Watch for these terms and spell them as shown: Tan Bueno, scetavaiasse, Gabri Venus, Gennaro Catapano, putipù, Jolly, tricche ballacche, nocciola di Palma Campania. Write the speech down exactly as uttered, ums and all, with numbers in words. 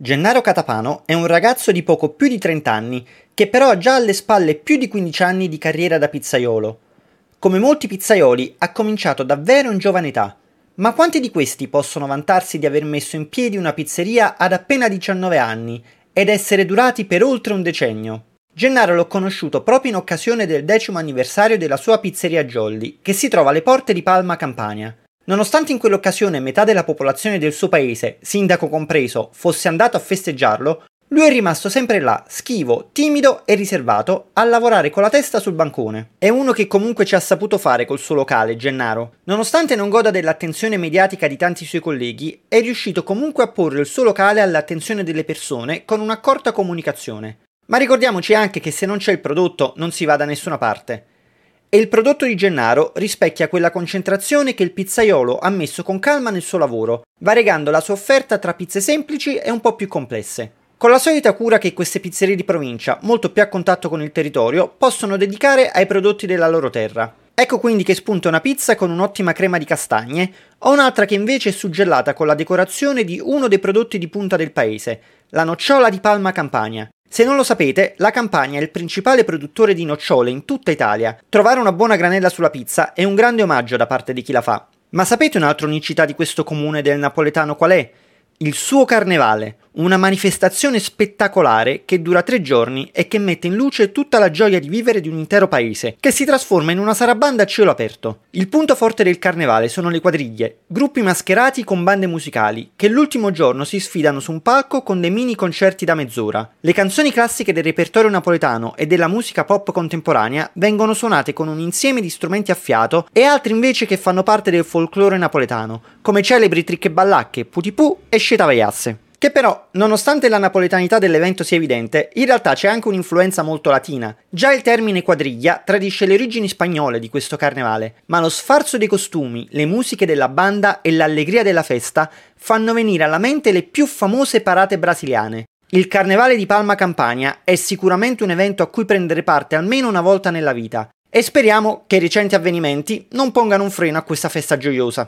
Gennaro Catapano è un ragazzo di poco più di trenta anni, che però ha già alle spalle più di quindici anni di carriera da pizzaiolo. Come molti pizzaioli, ha cominciato davvero in giovane età, ma quanti di questi possono vantarsi di aver messo in piedi una pizzeria ad appena diciannove anni ed essere durati per oltre un decennio? Gennaro l'ho conosciuto proprio in occasione del decimo anniversario della sua pizzeria Jolly, che si trova alle porte di Palma Campania. Nonostante in quell'occasione metà della popolazione del suo paese, sindaco compreso, fosse andato a festeggiarlo, lui è rimasto sempre là, schivo, timido e riservato, a lavorare con la testa sul bancone. È uno che comunque ci ha saputo fare col suo locale, Gennaro. Nonostante non goda dell'attenzione mediatica di tanti suoi colleghi, è riuscito comunque a porre il suo locale all'attenzione delle persone con un'accorta comunicazione. Ma ricordiamoci anche che se non c'è il prodotto non si va da nessuna parte. E il prodotto di Gennaro rispecchia quella concentrazione che il pizzaiolo ha messo con calma nel suo lavoro, variegando la sua offerta tra pizze semplici e un po' più complesse, con la solita cura che queste pizzerie di provincia, molto più a contatto con il territorio, possono dedicare ai prodotti della loro terra. Ecco quindi che spunta una pizza con un'ottima crema di castagne, o un'altra che invece è suggellata con la decorazione di uno dei prodotti di punta del paese, la nocciola di Palma Campania. Se non lo sapete, la Campania è il principale produttore di nocciole in tutta Italia. Trovare una buona granella sulla pizza è un grande omaggio da parte di chi la fa. Ma sapete un'altra unicità di questo comune del napoletano qual è? Il suo carnevale, una manifestazione spettacolare che dura tre giorni e che mette in luce tutta la gioia di vivere di un intero paese, che si trasforma in una sarabanda a cielo aperto. Il punto forte del carnevale sono le quadriglie, gruppi mascherati con bande musicali, che l'ultimo giorno si sfidano su un palco con dei mini concerti da mezz'ora. Le canzoni classiche del repertorio napoletano e della musica pop contemporanea vengono suonate con un insieme di strumenti a fiato e altri invece che fanno parte del folklore napoletano, come celebri tricche ballacche, putipù e scetavaiasse. Che però, nonostante la napoletanità dell'evento sia evidente, in realtà c'è anche un'influenza molto latina. Già il termine quadriglia tradisce le origini spagnole di questo carnevale, ma lo sfarzo dei costumi, le musiche della banda e l'allegria della festa fanno venire alla mente le più famose parate brasiliane. Il Carnevale di Palma Campania è sicuramente un evento a cui prendere parte almeno una volta nella vita, e speriamo che i recenti avvenimenti non pongano un freno a questa festa gioiosa.